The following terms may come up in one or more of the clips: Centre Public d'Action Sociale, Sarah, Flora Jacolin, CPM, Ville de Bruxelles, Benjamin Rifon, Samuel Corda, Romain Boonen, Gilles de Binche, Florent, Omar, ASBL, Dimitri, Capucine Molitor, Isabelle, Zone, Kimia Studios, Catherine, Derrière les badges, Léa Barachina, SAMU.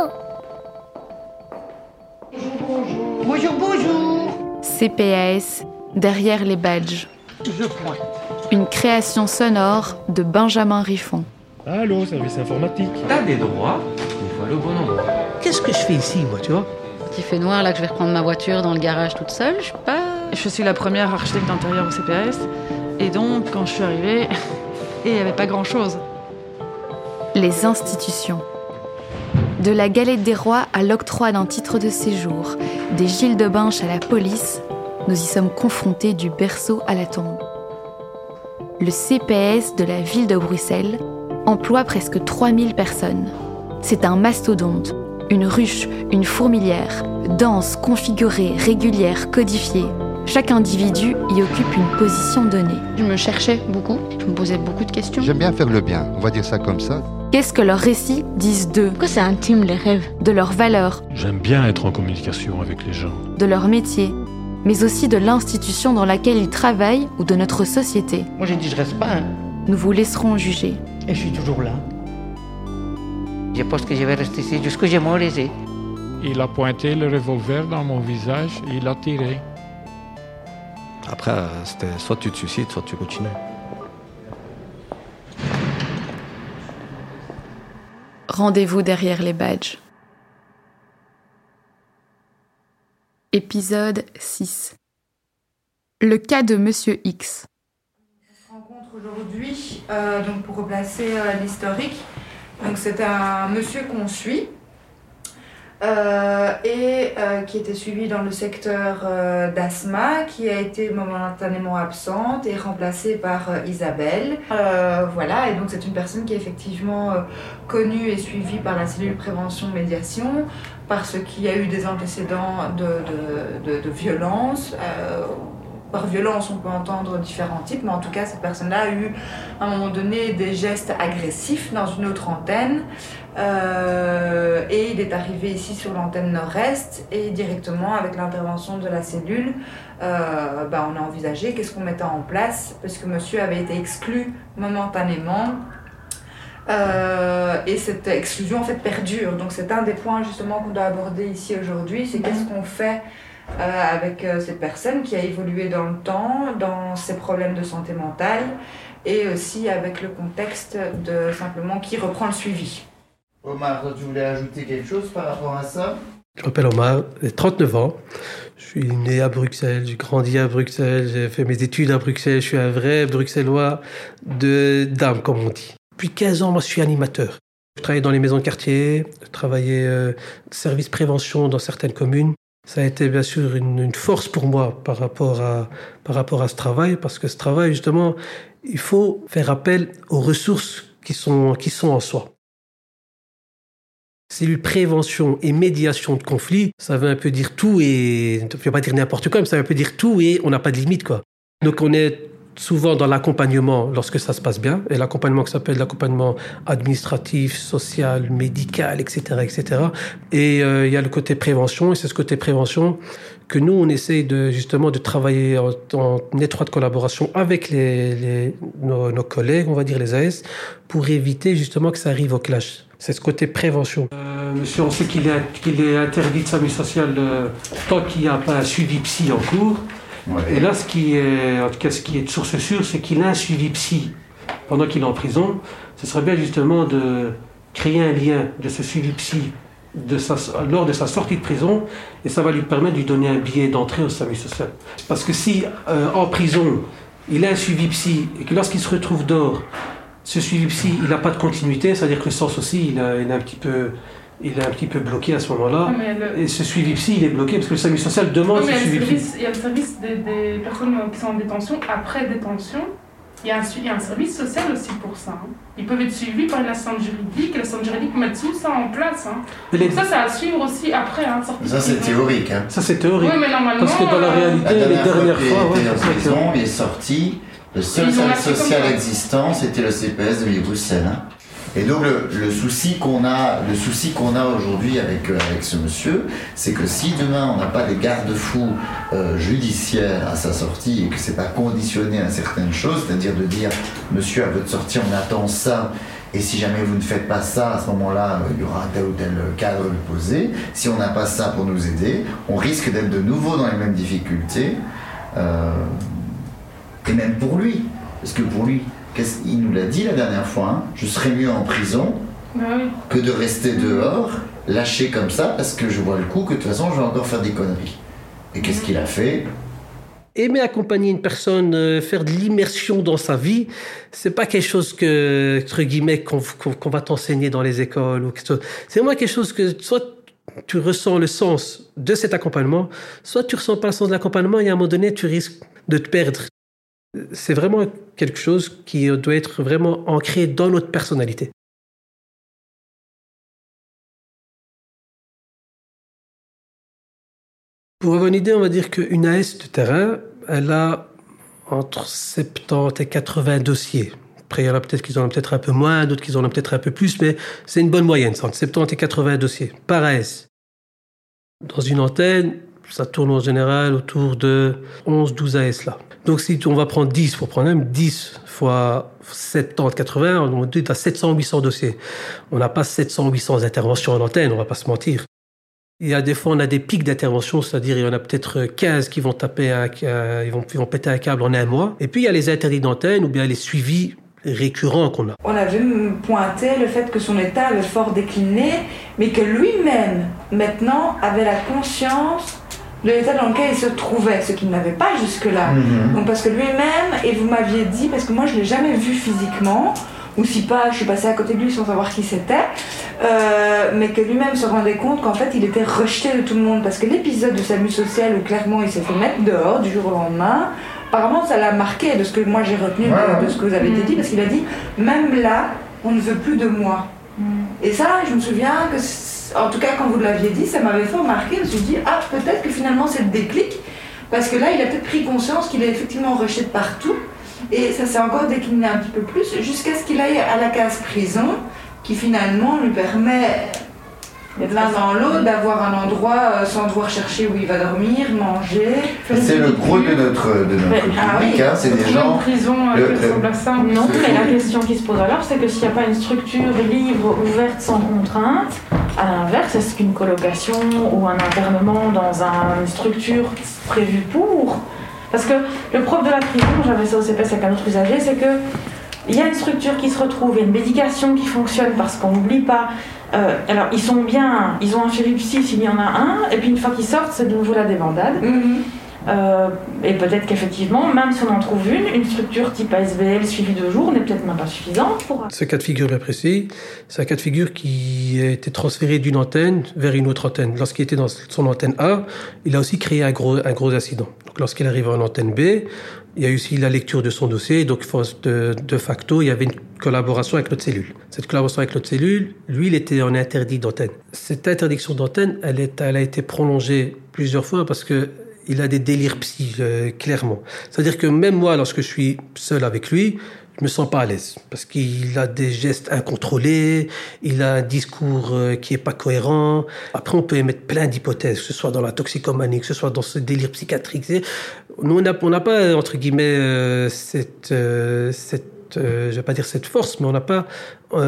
Bonjour, bonjour. Bonjour, bonjour. CPAS, derrière les badges. Je pointe. Une création sonore de Benjamin Rifon. Allô, service informatique. T'as des droits, il faut aller au bon endroit. Qu'est-ce que je fais ici, moi, tu vois? Il fait noir, là, que je vais reprendre ma voiture dans le garage toute seule, je sais pas... Je suis la première architecte d'intérieur au CPAS, et donc, quand je suis arrivée, il n'y avait pas grand-chose. Les institutions. De la galette des rois à l'octroi d'un titre de séjour, des Gilles de Binche à la police, nous y sommes confrontés du berceau à la tombe. Le CPAS de la ville de Bruxelles emploie presque 3000 personnes. C'est un mastodonte, une ruche, une fourmilière, dense, configurée, régulière, codifiée. Chaque individu y occupe une position donnée. Je me cherchais beaucoup, je me posais beaucoup de questions. J'aime bien faire le bien, on va dire ça comme ça. Qu'est-ce que leurs récits disent d'eux? Pourquoi c'est intime, les rêves? De leurs valeurs. J'aime bien être en communication avec les gens. De leur métier, mais aussi de l'institution dans laquelle ils travaillent ou de notre société. Moi j'ai dit je reste pas. Hein. Nous vous laisserons juger. Et je suis toujours là. Je pense que je vais rester ici jusqu'à ce que j'ai mon léger. Il a pointé le revolver dans mon visage et il a tiré. Après, c'était soit tu te suicides, soit tu continues. Rendez-vous derrière les badges. Épisode 6. Le cas de Monsieur X. On se rencontre aujourd'hui donc pour replacer l'historique. Donc c'est un monsieur qu'on suit et qui était suivi dans le secteur d'Asma, qui a été momentanément absente et remplacée par Isabelle. Voilà, et donc c'est une personne qui est effectivement connue et suivie par la cellule prévention-médiation parce qu'il y a eu des antécédents de violence. Par violence, on peut entendre différents types, mais en tout cas, cette personne-là a eu, à un moment donné, des gestes agressifs dans une autre antenne. Et il est arrivé ici sur l'antenne nord-est, et directement, avec l'intervention de la cellule, on a envisagé qu'est-ce qu'on mettait en place, parce que monsieur avait été exclu momentanément. Et cette exclusion, en fait, perdure. Donc, c'est un des points, justement, qu'on doit aborder ici aujourd'hui, c'est qu'est-ce qu'on fait avec cette personne qui a évolué dans le temps, dans ses problèmes de santé mentale et aussi avec le contexte de simplement qui reprend le suivi. Omar, tu voulais ajouter quelque chose par rapport à ça? Je m'appelle Omar, j'ai 39 ans, je suis né à Bruxelles, j'ai grandi à Bruxelles, j'ai fait mes études à Bruxelles, je suis un vrai bruxellois de d'âme comme on dit. Depuis 15 ans, moi je suis animateur. Je travaillais dans les maisons de quartier, je travaillais service prévention dans certaines communes. Ça a été bien sûr une force pour moi par rapport à ce travail, parce que ce travail, justement, il faut faire appel aux ressources qui sont en soi. Cellule prévention et médiation de conflits, ça veut un peu dire tout et... Je ne vais pas dire n'importe quoi, mais ça veut un peu dire tout et on n'a pas de limite, quoi. Donc on est souvent dans l'accompagnement lorsque ça se passe bien, et l'accompagnement qui s'appelle l'accompagnement administratif, social, médical, etc. etc. Et il y a le côté prévention, et c'est ce côté prévention que nous, on essaye justement de travailler en étroite collaboration avec nos collègues, on va dire les AS, pour éviter justement que ça arrive au clash. C'est ce côté prévention. Monsieur, on sait qu'il est interdit de s'amuser social tant qu'il n'y a pas un suivi psy en cours. Ouais. Et là, ce qui est de source sûre, c'est qu'il a un suivi psy pendant qu'il est en prison. Ce serait bien justement de créer un lien de ce suivi psy lors de sa sortie de prison, et ça va lui permettre de lui donner un billet d'entrée au service social. Parce que si en prison, il a un suivi psy, et que lorsqu'il se retrouve dehors, ce suivi psy, il n'a pas de continuité, c'est-à-dire que le sens aussi, il est un petit peu bloqué à ce moment-là. Et ce suivi psy, il est bloqué parce que le service social demande ce suivi psy. Il y a le service des personnes qui sont en détention. Après détention, il y a un service social aussi pour ça. Hein. Ils peuvent être suivis par la centre juridique. Et la centre juridique met tout ça en place. Hein. Donc ça, c'est à suivre aussi après. Hein, ça, c'est théorique. Hein. Ça, c'est théorique. Oui, mais normalement... Parce que dans la réalité, les dernières fois... Il est sorti. Le seul service social existant, c'était le CPS de Bruxelles. Hein. Et donc le souci qu'on a aujourd'hui avec ce monsieur, c'est que si demain on n'a pas des garde-fous judiciaires à sa sortie et que c'est pas conditionné à certaines choses, c'est-à-dire de dire monsieur à votre sortie on attend ça Et si jamais vous ne faites pas ça, à ce moment-là, il y aura tel ou tel cadre posé. Si on n'a pas ça pour nous aider, on risque d'être de nouveau dans les mêmes difficultés. Et même pour lui. Parce que pour lui, il nous l'a dit la dernière fois, hein, je serais mieux en prison que de rester dehors, lâché comme ça, parce que je vois le coup que de toute façon, je vais encore faire des conneries. Et qu'est-ce qu'il a fait ? Aimer accompagner une personne, faire de l'immersion dans sa vie, c'est pas quelque chose que, entre guillemets, qu'on va t'enseigner dans les écoles ou quelque chose. C'est vraiment quelque chose que soit tu ressens le sens de cet accompagnement, soit tu ressens pas le sens de l'accompagnement et à un moment donné, tu risques de te perdre. C'est vraiment quelque chose qui doit être vraiment ancré dans notre personnalité. Pour avoir une idée, on va dire qu'une AS de terrain, elle a entre 70 et 80 dossiers. Après, il y en a peut-être qu'ils en ont peut-être un peu moins, d'autres qu'ils en ont peut-être un peu plus, mais c'est une bonne moyenne, entre 70 et 80 dossiers par AS. Dans une antenne, ça tourne en général autour de 11-12 AS là. Donc si on va prendre 10, pour prendre même 10 fois 70-80, on est à 700-800 dossiers. On n'a pas 700-800 interventions en antenne, on va pas se mentir. Il y a des fois, on a des pics d'intervention, c'est-à-dire il y en a peut-être 15 qui vont taper, ils vont péter un câble en un mois. Et puis il y a les interdits d'antenne ou bien les suivis récurrents qu'on a. On avait pointé le fait que son état avait fort décliné, mais que lui-même, maintenant, avait la conscience de l'état dans lequel il se trouvait, ce qu'il n'avait pas jusque-là. Mmh. Donc parce que lui-même, et vous m'aviez dit, parce que moi je ne l'ai jamais vu physiquement, ou si pas, je suis passée à côté de lui sans savoir qui c'était, mais que lui-même se rendait compte qu'en fait il était rejeté de tout le monde, parce que l'épisode du SAMU social où clairement il s'est fait mettre dehors du jour au lendemain, apparemment ça l'a marqué de ce que moi j'ai retenu de ce que vous avez dit, parce qu'il a dit « même là, on ne veut plus de moi ». Et ça, je me souviens que, en tout cas quand vous l'aviez dit, ça m'avait fort marqué, je me suis dit « ah, peut-être que finalement c'est le déclic », parce que là il a peut-être pris conscience qu'il est effectivement rejeté de partout, et ça s'est encore décliné un petit peu plus, jusqu'à ce qu'il aille à la case prison, qui finalement lui permet, l'un dans l'autre, d'avoir un endroit sans devoir chercher où il va dormir, manger... C'est le gros de notre public, oui, hein, c'est des gens... prison, ça. Non, mais la question qui se pose alors, c'est que s'il n'y a pas une structure libre, ouverte, sans contrainte, à l'inverse, est-ce qu'une colocation ou un internement dans une structure prévue pour... Parce que le propre de la prison, j'avais ça au CPS avec un autre usager, c'est qu'il y a une structure qui se retrouve, il y a une médication qui fonctionne parce qu'on n'oublie pas. Alors ils sont bien, ils ont un chirurgien s'il y en a un, et puis une fois qu'ils sortent, c'est de nouveau la débandade. Et peut-être qu'effectivement, même si on en trouve une structure type ASBL suivie de jour n'est peut-être même pas suffisante pour... Ce cas de figure-là précis, c'est un cas de figure qui a été transféré d'une antenne vers une autre antenne. Lorsqu'il était dans son antenne A, il a aussi créé un gros incident. Donc lorsqu'il arrive en antenne B, il y a eu aussi la lecture de son dossier, donc de facto, il y avait une collaboration avec notre cellule. Cette collaboration avec notre cellule, lui, il était en interdit d'antenne. Cette interdiction d'antenne, elle a été prolongée plusieurs fois parce que il a des délires psy, clairement. C'est-à-dire que même moi, lorsque je suis seul avec lui, je me sens pas à l'aise. Parce qu'il a des gestes incontrôlés, il a un discours qui est pas cohérent. Après, on peut émettre plein d'hypothèses, que ce soit dans la toxicomanie, que ce soit dans ce délire psychiatrique. Nous, on n'a pas, entre guillemets, je vais pas dire cette force, mais on n'a pas,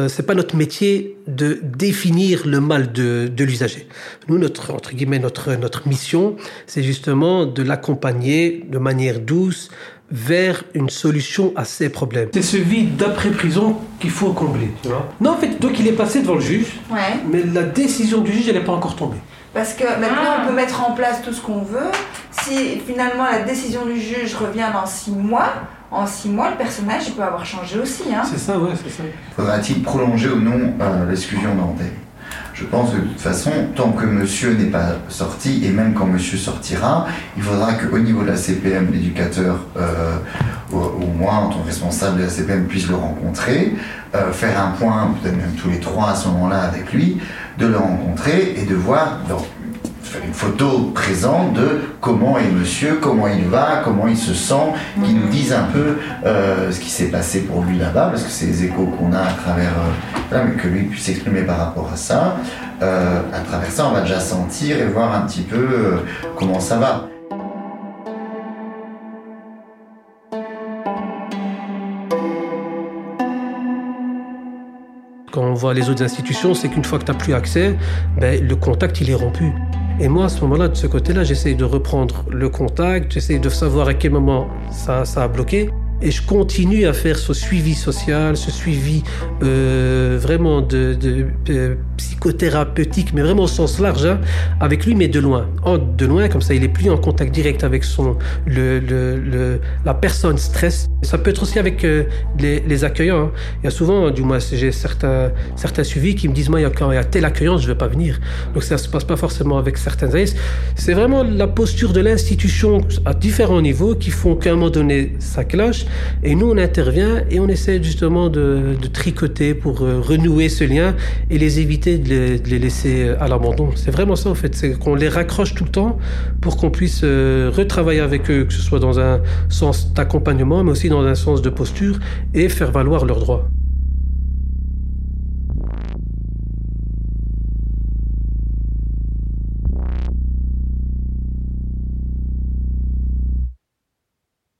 c'est pas notre métier de définir le mal de l'usager. Nous, entre guillemets, notre mission, c'est justement de l'accompagner de manière douce vers une solution à ses problèmes. C'est ce vide d'après-prison qu'il faut combler, tu vois. Non, en fait, donc il est passé devant le juge, mais la décision du juge, elle n'est pas encore tombée. Parce que maintenant, on peut mettre en place tout ce qu'on veut. Si finalement la décision du juge revient dans 6 mois, en 6 mois, le personnage peut avoir changé aussi. Hein. C'est ça, ouais, c'est ça. Faudra-t-il prolonger ou non l'exclusion d'antenne ? Je pense que de toute façon, tant que monsieur n'est pas sorti, et même quand monsieur sortira, il faudra qu'au niveau de la CPM, l'éducateur, au moins en tant que responsable de la CPM, puisse le rencontrer, faire un point, peut-être même tous les 3 à ce moment-là avec lui, de le rencontrer et de voir... une photo présente de comment est monsieur, comment il va, comment il se sent, qui nous dise un peu ce qui s'est passé pour lui là-bas, parce que c'est les échos qu'on a à travers, là, mais que lui puisse s'exprimer par rapport à ça. À travers ça, on va déjà sentir et voir un petit peu comment ça va. voit les autres institutions, c'est qu'une fois que tu n'as plus accès, ben, le contact, il est rompu. Et moi, à ce moment-là, de ce côté-là, j'essaye de reprendre le contact, j'essaye de savoir à quel moment ça a bloqué. Et je continue à faire ce suivi social, ce suivi vraiment de psychothérapeutique, mais vraiment au sens large, hein, avec lui, mais de loin. De loin, comme ça, il n'est plus en contact direct avec la personne stress. Ça peut être aussi avec les accueillants. Hein. Il y a souvent, du moins, j'ai certains suivis qui me disent « Moi, quand il y a telle accueillance, je ne vais pas venir. » Donc, ça ne se passe pas forcément avec certains AS. C'est vraiment la posture de l'institution à différents niveaux qui font qu'à un moment donné, ça cloche. Et nous, on intervient et on essaie justement de tricoter pour renouer ce lien et les éviter de les laisser à l'abandon. C'est vraiment ça, en fait. C'est qu'on les raccroche tout le temps pour qu'on puisse retravailler avec eux, que ce soit dans un sens d'accompagnement, mais aussi dans un sens de posture et faire valoir leurs droits.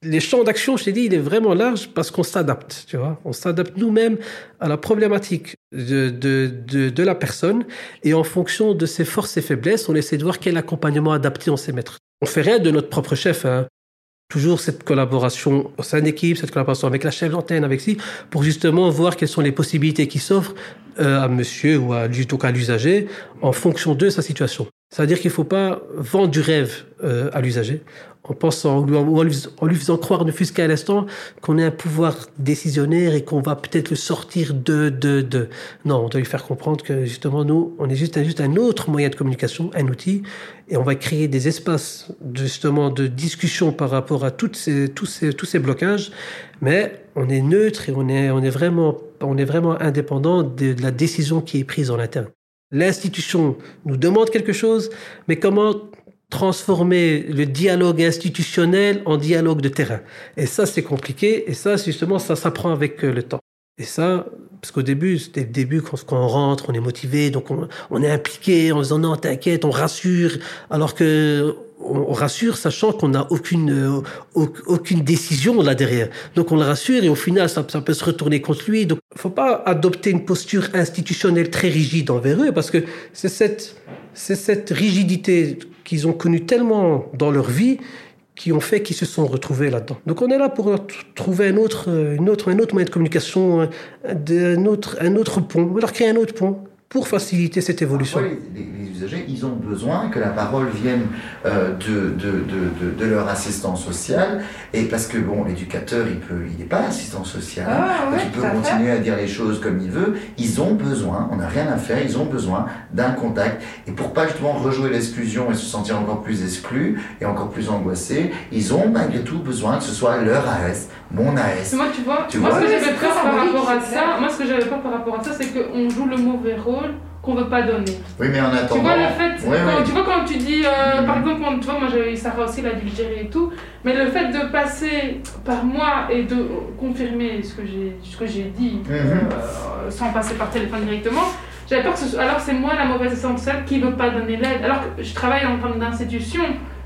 Les champs d'action, je t'ai dit, il est vraiment large parce qu'on s'adapte, tu vois. On s'adapte nous-mêmes à la problématique de la personne et en fonction de ses forces et faiblesses, on essaie de voir quel accompagnement adapté on sait mettre. On fait rien de notre propre chef, hein. Toujours cette collaboration au sein d'équipe, cette collaboration avec la chef d'antenne, avec si, pour justement voir quelles sont les possibilités qui s'offrent à monsieur ou à l'usager en fonction de sa situation. Ça veut dire qu'il ne faut pas vendre du rêve à l'usager en pensant ou en lui faisant croire, ne fût-ce qu'à l'instant, qu'on a un pouvoir décisionnaire et qu'on va peut-être le sortir de. Non, on doit lui faire comprendre que justement, nous, on est juste un autre moyen de communication, un outil, et on va créer des espaces justement de discussion par rapport à tous ces blocages, mais on est neutre et on est vraiment indépendant de la décision qui est prise en interne. L'institution nous demande quelque chose, mais comment transformer le dialogue institutionnel en dialogue de terrain. Et ça, c'est compliqué. Et ça, justement, ça s'apprend avec le temps. Et ça, parce qu'au début, c'était le début, quand on rentre, on est motivé, donc on est impliqué en disant « Non, t'inquiète, on rassure », alors que on rassure sachant qu'on n'a aucune décision là derrière. Donc on le rassure et au final, ça peut se retourner contre lui. Donc il ne faut pas adopter une posture institutionnelle très rigide envers eux parce que c'est cette rigidité qu'ils ont connue tellement dans leur vie qui ont fait qu'ils se sont retrouvés là-dedans. Donc on est là pour trouver un autre moyen de communication, un autre pont, on va leur créer un autre pont pour faciliter cette évolution. Parfois, les usagers, ils ont besoin que la parole vienne de leur assistant social, et parce que bon, l'éducateur, il n'est pas assistant social, donc il peut continuer à dire les choses comme il veut. Ils ont besoin, on n'a rien à faire, ils ont besoin d'un contact. Et pour pas justement rejouer l'exclusion et se sentir encore plus exclus et encore plus angoissés, ils ont malgré tout besoin que ce soit leur AS, mon AS. Moi, tu vois, ce que j'avais peur par rapport à ça, c'est qu'on joue le mauvais rôle qu'on veut pas donner. Oui, mais en attendant. Tu vois le fait, tu vois quand tu dis, par exemple, tu vois, moi j'avais Sarah aussi, la digérer et tout, mais le fait de passer par moi et de confirmer ce que j'ai dit, sans passer par téléphone directement, j'avais peur que alors c'est moi la mauvaise essentielle qui veut pas donner l'aide, alors que je travaille en tant d'institution.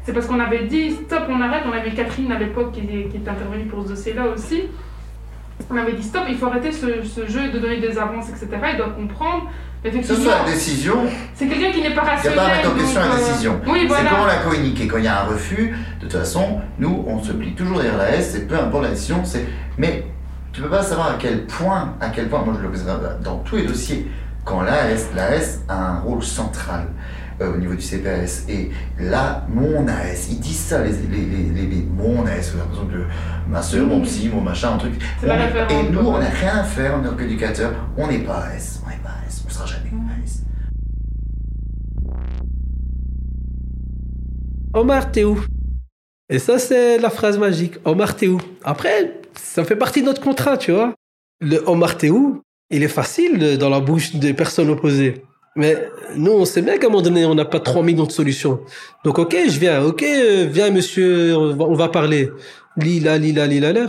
C'est parce qu'on avait dit stop, on arrête, on avait Catherine à l'époque qui est intervenue pour ce dossier-là aussi. On avait dit stop, il faut arrêter ce jeu de donner des avances, etc. Ils doivent comprendre. Ce soit la décision. C'est quelqu'un qui n'est pas rationnel. Il n'y a pas à mettre en question la décision. Oui, voilà. C'est comment la communiquer. Quand il y a un refus, de toute façon, nous, on se plie toujours derrière la S, c'est peu importe la décision. Mais tu ne peux pas savoir à quel point, moi je le observe dans tous les dossiers, quand la S a un rôle central. Au niveau du CPAS, et là, mon AS, ils disent ça, les bébés, mon AS, j'ai l'impression que ma soeur, mon psy, mon machin, un truc. Et nous, on n'a rien à faire en tant qu'éducateur, on n'est pas AS, on ne sera jamais AS. Omar, t'es où ? Et ça, c'est la phrase magique, Omar, t'es où ? Après, ça fait partie de notre contrat, tu vois. Le Omar, t'es où ? Il est facile dans la bouche des personnes opposées. Mais nous, on sait bien qu'à un moment donné, on n'a pas 3 millions de solutions. Donc, OK, je viens. OK, viens, monsieur, on va parler. Lila, lila, lila, lila.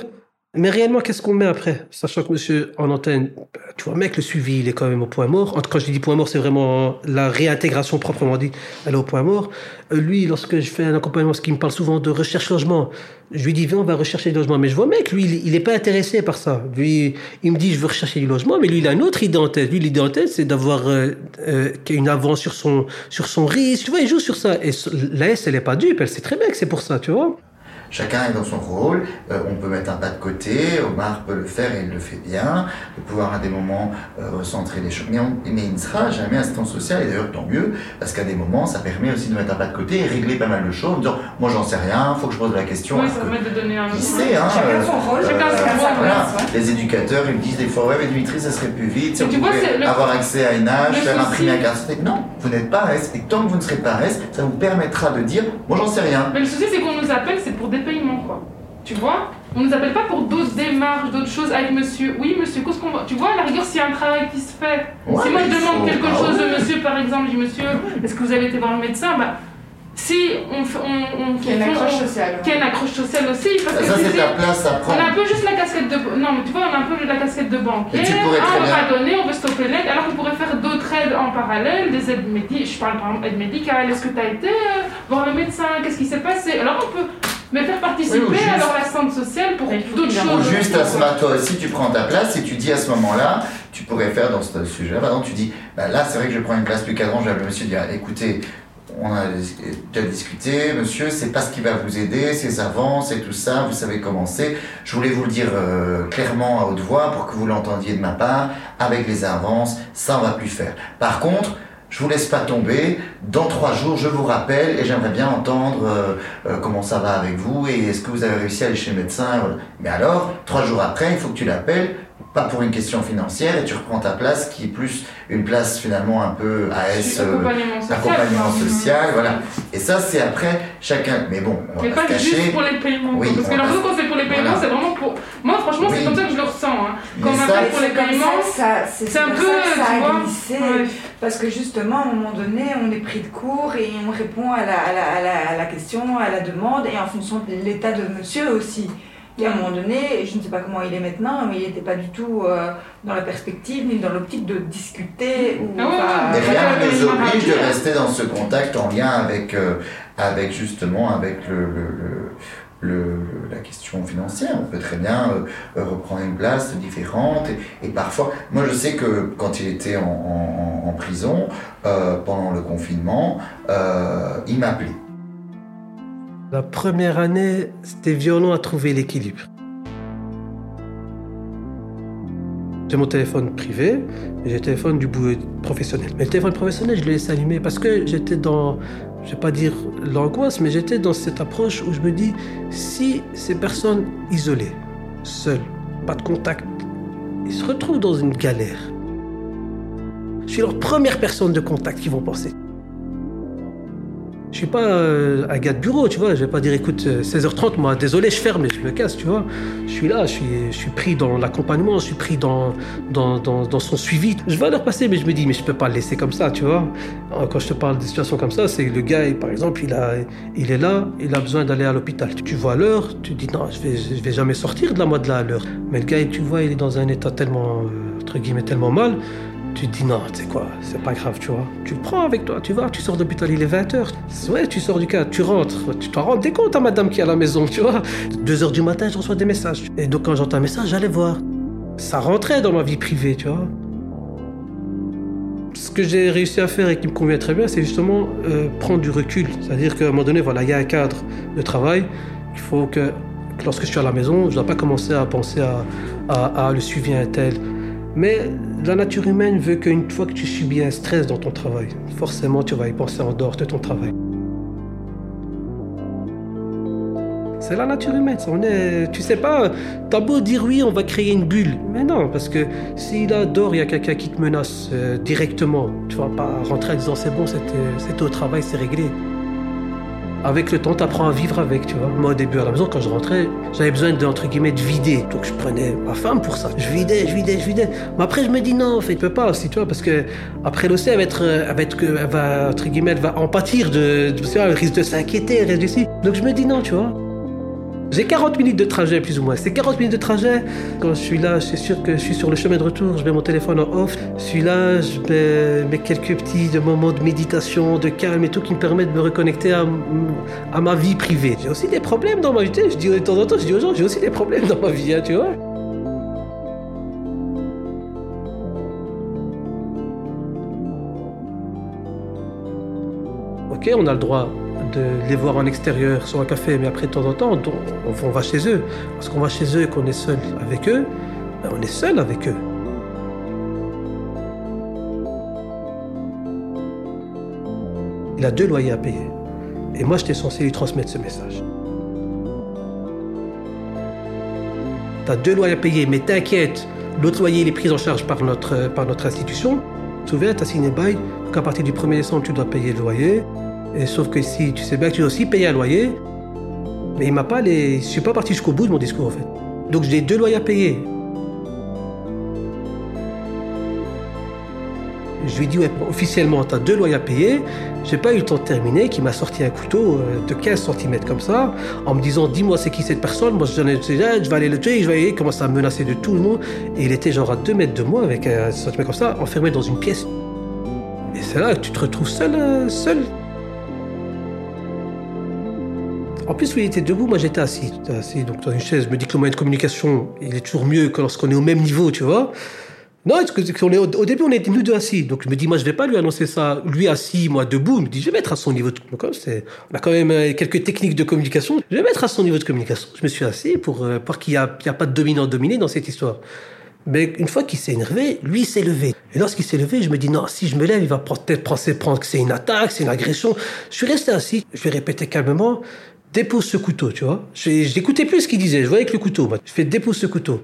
Mais réellement, qu'est-ce qu'on met après? Sachant que monsieur, en antenne, tu vois, mec, le suivi, il est quand même au point mort. En tout cas, je dis point mort, c'est vraiment la réintégration proprement dit, elle est au point mort. Lui, lorsque je fais un accompagnement, ce qui me parle souvent de recherche-logement, je lui dis, viens, on va rechercher du logement. Mais je vois, mec, lui, il n'est pas intéressé par ça. Lui, il me dit, je veux rechercher du logement, mais lui, il a une autre identité. Lui, l'identité, c'est d'avoir une avance sur son risque. Tu vois, il joue sur ça. Et l'AS, elle n'est pas dupe, elle sait très bien que c'est pour ça, tu vois. Chacun est dans son rôle, on peut mettre un pas de côté, Omar peut le faire et il le fait bien, de pouvoir à des moments recentrer les choses. Mais il ne sera jamais assistant social, et d'ailleurs tant mieux, parce qu'à des moments, ça permet aussi de mettre un pas de côté et régler pas mal de choses, en disant « moi j'en sais rien, faut que je pose la question ». Oui, ça permet de donner un... Qui sait, hein, chacun son rôle, chacun son rôle. Voilà. Les éducateurs, ils me disent des fois « ouais, mais Dimitri, ça serait plus vite, si on pouvait avoir accès à une âge, faire imprimer un carte ». Non, vous n'êtes pas AS, et tant que vous ne serez pas AS, ça vous permettra de dire « moi j'en sais rien ». Mais le souci, c'est qu'on nous appelle, c'est pour des paiements, quoi. Tu vois, on nous appelle pas pour d'autres démarches, d'autres choses avec monsieur. Oui, monsieur, qu'est-ce qu'on va... Tu vois, à la rigueur, s'il y a un travail qui se fait, ouais, si moi je demande quelque chose de monsieur, par exemple, je dis monsieur, est-ce que vous avez été voir le médecin? Bah, si on qu'il y a une accroche sociale. Qu'il y a une accroche sociale aussi. Parce que ça, c'est ta place à prendre. On a un peu juste la casquette de... Non, mais tu vois, on a un peu la casquette de banquier. On va pas donner, on veut stopper l'aide, alors qu'on pourrait faire d'autres aides en parallèle, des aides médicales. Je parle par exemple d'aide médicale. Est-ce que tu as été voir le médecin? Qu'est-ce qui s'est passé? Alors on peut... Mais faire participer alors la centre sociale pour d'autres choses. Ou juste à ce moment-là, si tu prends ta place et tu dis à ce moment-là, tu pourrais faire dans ce sujet-là. Par exemple, tu dis, bah là c'est vrai que je prends une place plus cadrant, je vais le monsieur dire, écoutez, on a déjà discuté, monsieur, c'est pas ce qui va vous aider, ces avances et tout ça, vous savez comment c'est. Je voulais vous le dire clairement à haute voix pour que vous l'entendiez de ma part, avec les avances, ça on va plus faire. Par contre, je vous laisse pas tomber, dans 3 jours je vous rappelle et j'aimerais bien entendre comment ça va avec vous et est-ce que vous avez réussi à aller chez le médecin. Mais alors, 3 jours après, il faut que tu l'appelles, pas pour une question financière, et tu reprends ta place qui est plus une place finalement un peu AS, accompagnement social, voilà. Et ça c'est après chacun, mais bon, on va pas se cacher. Mais pas juste pour les paiements, oui, parce que leur quand c'est pour les paiements, voilà. C'est vraiment pour... Moi franchement c'est comme ça que je le ressens, hein. Quand on appelle pour les paiements, ça, c'est un peu... Ça, ça a glissé, ouais. Parce que justement à un moment donné on est pris de court et on répond à la question, à la demande, et en fonction de l'état de monsieur aussi. Et à un moment donné, je ne sais pas comment il est maintenant, mais il n'était pas du tout dans la perspective ni dans l'optique de discuter. Ou et rien ne nous oblige de rester dans ce contact en lien avec justement avec la question financière. On peut très bien reprendre une place différente et parfois... Moi je sais que quand il était en prison, pendant le confinement, il m'appelait. La première année, c'était violent à trouver l'équilibre. J'ai mon téléphone privé et j'ai le téléphone du boulot professionnel. Mais le téléphone professionnel, je le laisse allumer parce que j'étais dans, je vais pas dire l'angoisse, mais j'étais dans cette approche où je me dis, si ces personnes isolées, seules, pas de contact, ils se retrouvent dans une galère. Je suis leur première personne de contact qu'ils vont penser. Je suis pas un gars de bureau, tu vois, je vais pas dire écoute 16h30 moi désolé je ferme et je me casse, tu vois. Je suis là, je suis pris dans l'accompagnement, je suis pris dans son suivi. Je vais leur passer mais je me dis mais je peux pas le laisser comme ça, tu vois. Quand je te parle des situations comme ça, c'est le gars par exemple, il est là, il a besoin d'aller à l'hôpital. Tu vois l'heure, tu dis non, je vais jamais sortir de la moi de là à l'heure. Mais le gars, tu vois, il est dans un état tellement entre guillemets tellement mal. Tu te dis non, tu sais quoi, c'est pas grave, tu vois. Tu le prends avec toi, tu vois, tu sors de l'hôpital, il est 20h. Ouais, tu sors du cadre, tu rentres, tu t'en rends des comptes à madame qui est à la maison, tu vois. 2h du matin, je reçois des messages. Et donc, quand j'entends un message, j'allais voir. Ça rentrait dans ma vie privée, tu vois. Ce que j'ai réussi à faire et qui me convient très bien, c'est justement prendre du recul. C'est-à-dire qu'à un moment donné, voilà, il y a un cadre de travail. Il faut que lorsque je suis à la maison, je ne dois pas commencer à penser à le suivi à un tel. Mais la nature humaine veut qu'une fois que tu subis un stress dans ton travail, forcément tu vas y penser en dehors de ton travail. C'est la nature humaine, ça. Tu sais pas, t'as beau dire oui, on va créer une bulle. Mais non, parce que si là, dehors, il y a quelqu'un qui te menace directement, tu vas pas rentrer en disant c'est bon, c'était au travail, c'est réglé. Avec le temps, t'apprends à vivre avec, tu vois. Moi, au début, à la maison, quand je rentrais, j'avais besoin de, entre guillemets, de vider. Donc, je prenais ma femme pour ça. Je vidais. Mais après, je me dis, non, en fait, je peux pas aussi, tu vois, parce que après, elle aussi, elle va, entre guillemets, elle va en pâtir, elle risque de s'inquiéter, elle risque de... Donc, je me dis, non, tu vois. J'ai 40 minutes de trajet, plus ou moins. C'est 40 minutes de trajet. Quand je suis là, je suis sûr que je suis sur le chemin de retour. Je mets mon téléphone en off. Je suis là, je mets quelques petits moments de méditation, de calme et tout qui me permettent de me reconnecter à ma vie privée. J'ai aussi des problèmes dans ma vie. Je dis de temps en temps, je dis aux gens, j'ai aussi des problèmes dans ma vie, hein, tu vois. Ok, on a le droit de les voir en extérieur sur un café, mais après de temps en temps, on va chez eux. Parce qu'on va chez eux et qu'on est seul avec eux, ben on est seul avec eux. Il a deux loyers à payer. Et moi, j'étais censé lui transmettre ce message. T'as deux loyers à payer, mais t'inquiète, l'autre loyer, il est pris en charge par notre institution. Tu te souviens, t'as signé bail, donc à partir du 1er décembre, tu dois payer le loyer. Et sauf que si tu sais bien que tu dois aussi payer un loyer, mais je suis pas parti jusqu'au bout de mon discours en fait. Donc j'ai deux loyers à payer. Je lui dis ouais, officiellement t'as deux loyers à payer. J'ai pas eu le temps de terminer qu'il m'a sorti un couteau de 15 cm comme ça, en me disant dis-moi c'est qui cette personne, moi je vais aller le tuer, je vais aller. Il commence à menacer de tout le monde. Et il était genre à 2 mètres de moi avec un cm comme ça, enfermé dans une pièce. Et c'est là que tu te retrouves seul. En plus, lui, il était debout, moi, j'étais assis donc dans une chaise. Je me dis que le moyen de communication, il est toujours mieux que lorsqu'on est au même niveau, tu vois. Non, parce qu'on est au début, on était nous deux assis. Donc, je me dis, moi, je vais pas lui annoncer ça. Lui, assis, moi, debout. Il me dit, je vais mettre à son niveau de communication. On a quand même quelques techniques de communication. Je vais mettre à son niveau de communication. Je me suis assis pour qu'il n'y a pas de dominant-dominé dans cette histoire. Mais une fois qu'il s'est énervé, lui s'est levé. Et lorsqu'il s'est levé, je me dis non, si je me lève, il va peut-être prendre que c'est une attaque, c'est une agression. Je suis resté assis. Je lui ai répété calmement, dépose ce couteau, tu vois. Je n'écoutais plus ce qu'il disait. Je voyais que le couteau. Je fais dépose ce couteau.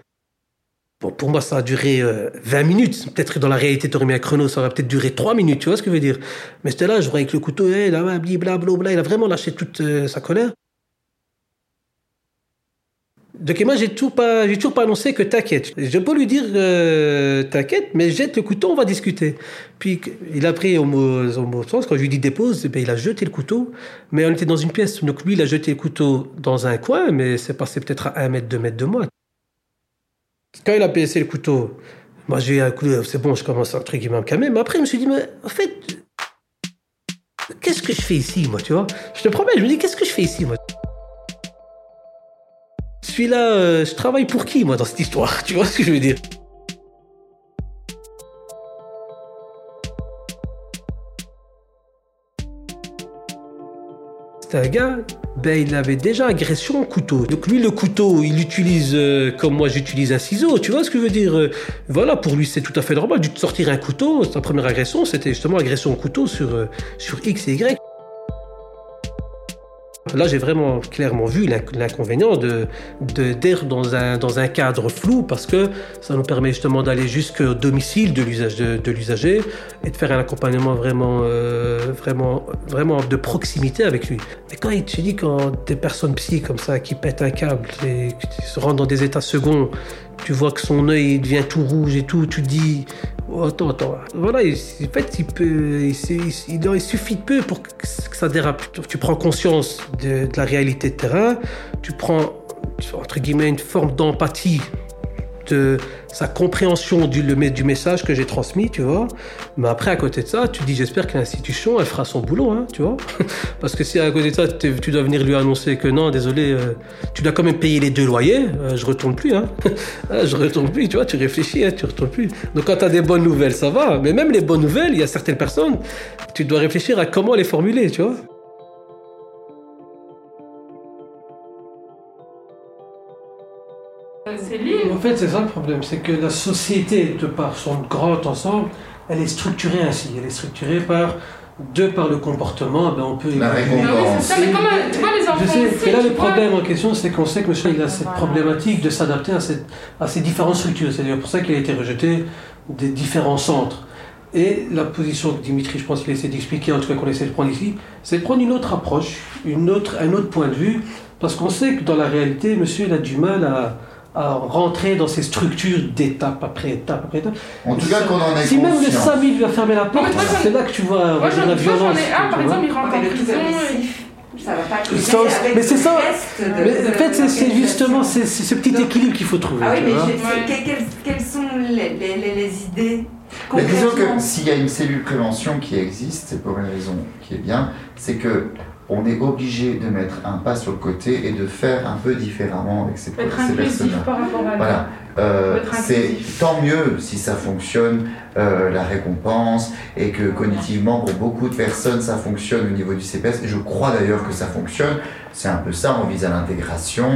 Bon, pour moi, ça a duré 20 minutes. Peut-être que dans la réalité, tu aurais mis un chrono, ça aurait peut-être duré 3 minutes, tu vois ce que je veux dire. Mais j'étais là, je voyais que le couteau, il a vraiment lâché toute sa colère. Donc moi, j'ai toujours pas annoncé que t'inquiète. Je peux lui dire t'inquiète, mais jette le couteau, on va discuter. Puis il a pris au mauvais sens, quand je lui dis dépose, il a jeté le couteau, mais on était dans une pièce. Donc lui, il a jeté le couteau dans un coin, mais c'est passé peut-être à 1 mètre, 2 mètres de moi. Quand il a baissé le couteau, moi j'ai eu un coup, c'est bon, je commence un truc qui m'a calmé. Mais après, je me suis dit, mais en fait, qu'est-ce que je fais ici, moi, tu vois? Je te promets, je me dis, qu'est-ce que je fais ici, moi? Je suis là, je travaille pour qui, moi, dans cette histoire? Tu vois ce que je veux dire? C'était un gars, il avait déjà agression au couteau. Donc lui, le couteau, il l'utilise comme moi, j'utilise un ciseau. Tu vois ce que je veux dire? Voilà, pour lui, c'est tout à fait normal de sortir un couteau. Sa première agression, c'était justement agression au couteau sur X et Y. Là, j'ai vraiment clairement vu l'inconvénient d'être dans un cadre flou parce que ça nous permet justement d'aller jusqu'au domicile de l'usager et de faire un accompagnement vraiment de proximité avec lui. Mais quand je dis quand des personnes psy comme ça qui pètent un câble et qui se rendent dans des états seconds, tu vois que son œil devient tout rouge et tout, tu te dis oh, attends. Voilà, en fait, il suffit de peu pour que ça dérape. Tu prends conscience de la réalité de terrain, tu prends, entre guillemets, une forme d'empathie, de sa compréhension du message que j'ai transmis, tu vois. Mais après, à côté de ça, tu te dis, j'espère que l'institution, elle fera son boulot, hein, tu vois. Parce que si à côté de ça, tu dois venir lui annoncer que non, désolé, tu dois quand même payer les deux loyers, je retourne plus, hein. Je retourne plus, tu vois, tu réfléchis, hein, tu retournes plus. Donc quand tu as des bonnes nouvelles, ça va. Mais même les bonnes nouvelles, il y a certaines personnes, tu dois réfléchir à comment les formuler, tu vois. En fait, c'est ça le problème, c'est que la société, de par son grand ensemble, elle est structurée ainsi. Elle est structurée par le comportement, ben on peut... La récompense. Mais comment, tu vois les enfants ici, là, le problème en question, c'est qu'on sait que monsieur, il a cette problématique de s'adapter à ces différentes structures. C'est d'ailleurs pour ça qu'il a été rejeté des différents centres. Et la position de Dimitri, je pense qu'il essaie d'expliquer, en tout cas qu'on essaie de prendre ici, c'est de prendre une autre approche, un autre point de vue, parce qu'on sait que dans la réalité, monsieur, il a du mal à rentrer dans ces structures d'étape après étape après étape. En tout cas, qu'on en est conscient. Si même le SAMI lui a fermé la porte, c'est là que tu vois la violence. Moi, j'en ai un, par exemple, il rentre en prison. ça va pas avec mais c'est ça. Mais en fait, c'est justement c'est ce petit équilibre qu'il faut trouver. Ah oui, mais quelles sont les idées? Mais disons que s'il y a une cellule prévention qui existe, c'est pour une raison qui est bien, c'est que on est obligé de mettre un pas sur le côté et de faire un peu différemment avec ces personnes-là. Voilà. C'est tant mieux si ça fonctionne, la récompense, et que cognitivement, pour beaucoup de personnes, ça fonctionne au niveau du CPS. Et je crois d'ailleurs que ça fonctionne. C'est un peu ça, on vise à l'intégration.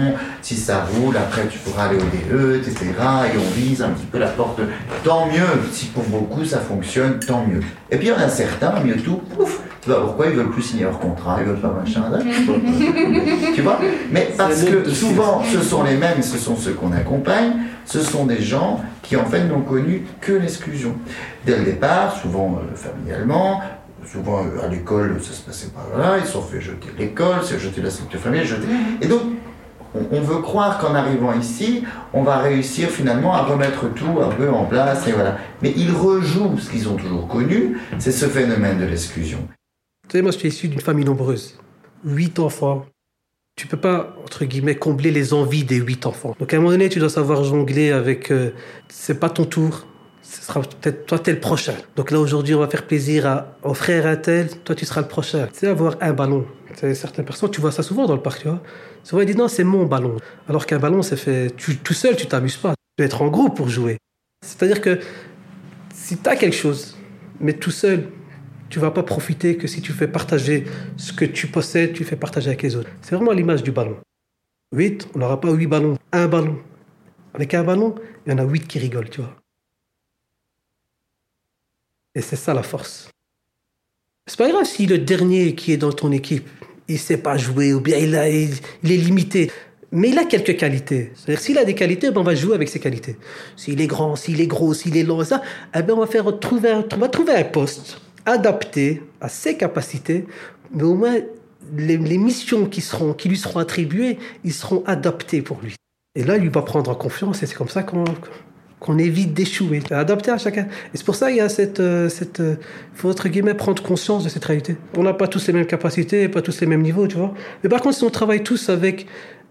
Si ça roule, après tu pourras aller au DE, etc. Et on vise un petit peu la porte. Tant mieux, si pour beaucoup ça fonctionne, tant mieux. Et puis il y en a certains, mieux tout, pouf, tu vois pourquoi ils veulent plus signer leur contrat, ils veulent pas machin, tu vois. Mais parce que souvent, ce sont les mêmes, ce sont ceux qu'on accompagne, ce sont des gens qui en fait n'ont connu que l'exclusion. Dès le départ, souvent familialement, souvent à l'école, ça se passait pas là, ils se sont fait jeter l'école, se jeter la structure familiale, jeter... Et donc, on veut croire qu'en arrivant ici, on va réussir finalement à remettre tout un peu en place, et voilà. Mais ils rejouent ce qu'ils ont toujours connu, c'est ce phénomène de l'exclusion. Tu sais, moi je suis issu d'une famille nombreuse, 8 enfants. Tu peux pas, entre guillemets, combler les envies des 8 enfants. Donc à un moment donné, tu dois savoir jongler avec, c'est pas ton tour, ce sera peut-être toi, t'es le prochain. Donc là, aujourd'hui, on va faire plaisir au frère à tel, toi, tu seras le prochain. C'est avoir un ballon. C'est certaines personnes, tu vois ça souvent dans le parc, tu vois. Souvent, ils disent non, c'est mon ballon. Alors qu'un ballon, c'est fait, tout seul, tu t'amuses pas. Tu dois être en groupe pour jouer. C'est-à-dire que si t'as quelque chose, mais tout seul, tu vas pas profiter que si tu fais partager ce que tu possèdes, tu fais partager avec les autres. C'est vraiment l'image du ballon. 8, on n'aura pas 8 ballons, un ballon. Avec un ballon, il y en a 8 qui rigolent, tu vois. Et c'est ça la force. C'est pas grave si le dernier qui est dans ton équipe, il sait pas jouer ou bien il est limité. Mais il a quelques qualités. C'est-à-dire s'il a des qualités, ben on va jouer avec ses qualités. S'il est grand, s'il est gros, s'il est long, ça, eh ben on va trouver un poste adapté à ses capacités. Mais au moins, les missions qui lui seront attribuées, ils seront adaptés pour lui. Et là, il va prendre confiance et c'est comme ça qu'on évite d'échouer, adapter à chacun. Et c'est pour ça qu'il y a faut entre guillemets prendre conscience de cette réalité. On n'a pas tous les mêmes capacités, pas tous les mêmes niveaux, tu vois. Mais par contre, si on travaille tous avec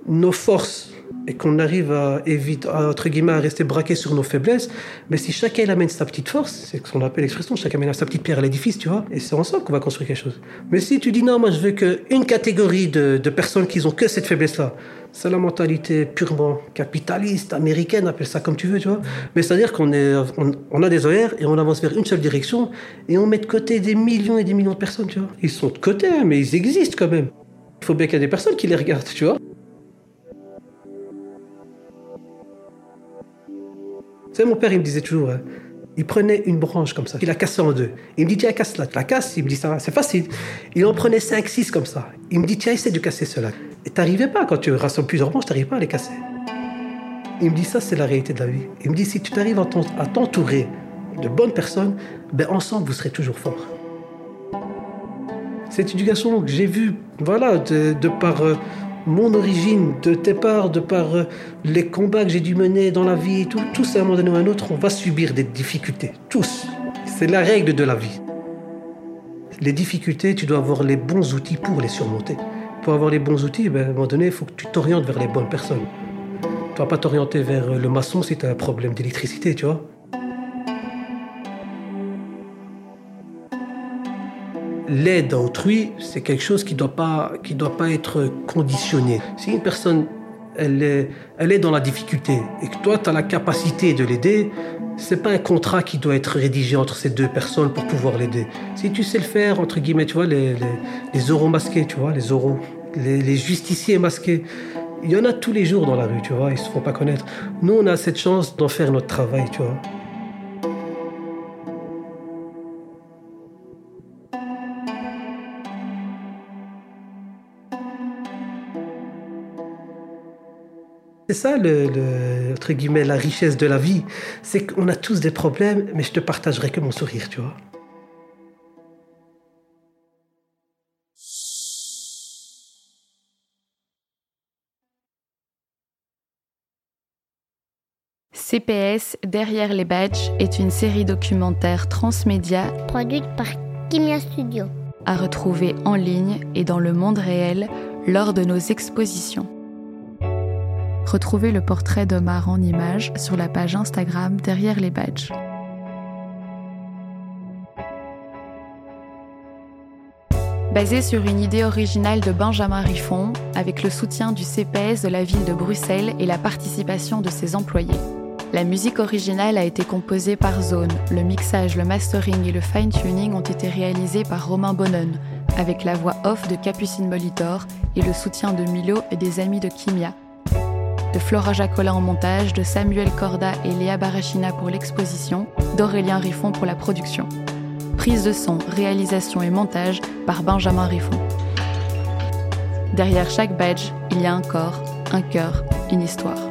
nos forces et qu'on arrive à éviter, entre guillemets, à rester braqué sur nos faiblesses, mais si chacun amène sa petite force, c'est ce qu'on appelle l'expression, chacun amène sa petite pierre à l'édifice, tu vois, et c'est ensemble qu'on va construire quelque chose. Mais si tu dis non, moi je veux qu'une catégorie de personnes qui n'ont que cette faiblesse-là, c'est la mentalité purement capitaliste, américaine, appelle ça comme tu veux, tu vois. Mais c'est-à-dire qu'on a des horaires et on avance vers une seule direction et on met de côté des millions et des millions de personnes, tu vois. Ils sont de côté, mais ils existent quand même. Il faut bien qu'il y ait des personnes qui les regardent, tu vois. Tu sais, mon père, il me disait toujours, hein, il prenait une branche comme ça, il la cassait en deux. Il me dit, tiens, casse-la. Tu la casses, il me dit, ça, c'est facile. Il en prenait 5, 6 comme ça. Il me dit, tiens, essaie de casser cela. Et t'arrivais pas, quand tu rassembles plusieurs branches, t'arrives pas à les casser. Il me dit, ça, c'est la réalité de la vie. Il me dit, si tu t'arrives à t'entourer de bonnes personnes, ben, ensemble, vous serez toujours forts. Cette éducation que j'ai vue, voilà, de par... mon origine, de tes parts, de par les combats que j'ai dû mener dans la vie, tous à un moment donné ou à un autre, on va subir des difficultés, tous. C'est la règle de la vie. Les difficultés, tu dois avoir les bons outils pour les surmonter. Pour avoir les bons outils, ben, à un moment donné, il faut que tu t'orientes vers les bonnes personnes. Tu ne vas pas t'orienter vers le maçon si tu as un problème d'électricité, tu vois. L'aide à autrui, c'est quelque chose qui doit pas être conditionné. Si une personne, elle est dans la difficulté et que toi, tu as la capacité de l'aider, c'est pas un contrat qui doit être rédigé entre ces deux personnes pour pouvoir l'aider. Si tu sais le faire, entre guillemets, tu vois, les oraux masqués, tu vois, les oraux, les justiciers masqués, il y en a tous les jours dans la rue, tu vois, ils se font pas connaître. Nous, on a cette chance d'en faire notre travail, tu vois. C'est ça, entre guillemets, la richesse de la vie. C'est qu'on a tous des problèmes, mais je te partagerai que mon sourire, tu vois. CPS, Derrière les badges, est une série documentaire transmédia produite par Kimia Studios. à retrouver en ligne et dans le monde réel lors de nos expositions. Retrouvez le portrait d'Omar en images sur la page Instagram Derrière les badges. Basé sur une idée originale de Benjamin Rifon, avec le soutien du CPS de la Ville de Bruxelles et la participation de ses employés. La musique originale a été composée par Zone, le mixage, le mastering et le fine-tuning ont été réalisés par Romain Boonen, avec la voix off de Capucine Molitor et le soutien de Milo et des amis de Kimia. De Flora Jacolin en montage, de Samuel Corda et Léa Barachina pour l'exposition, d'Aurélien Rifon pour la production. Prise de son, réalisation et montage par Benjamin Rifon. Derrière chaque badge, il y a un corps, un cœur, une histoire.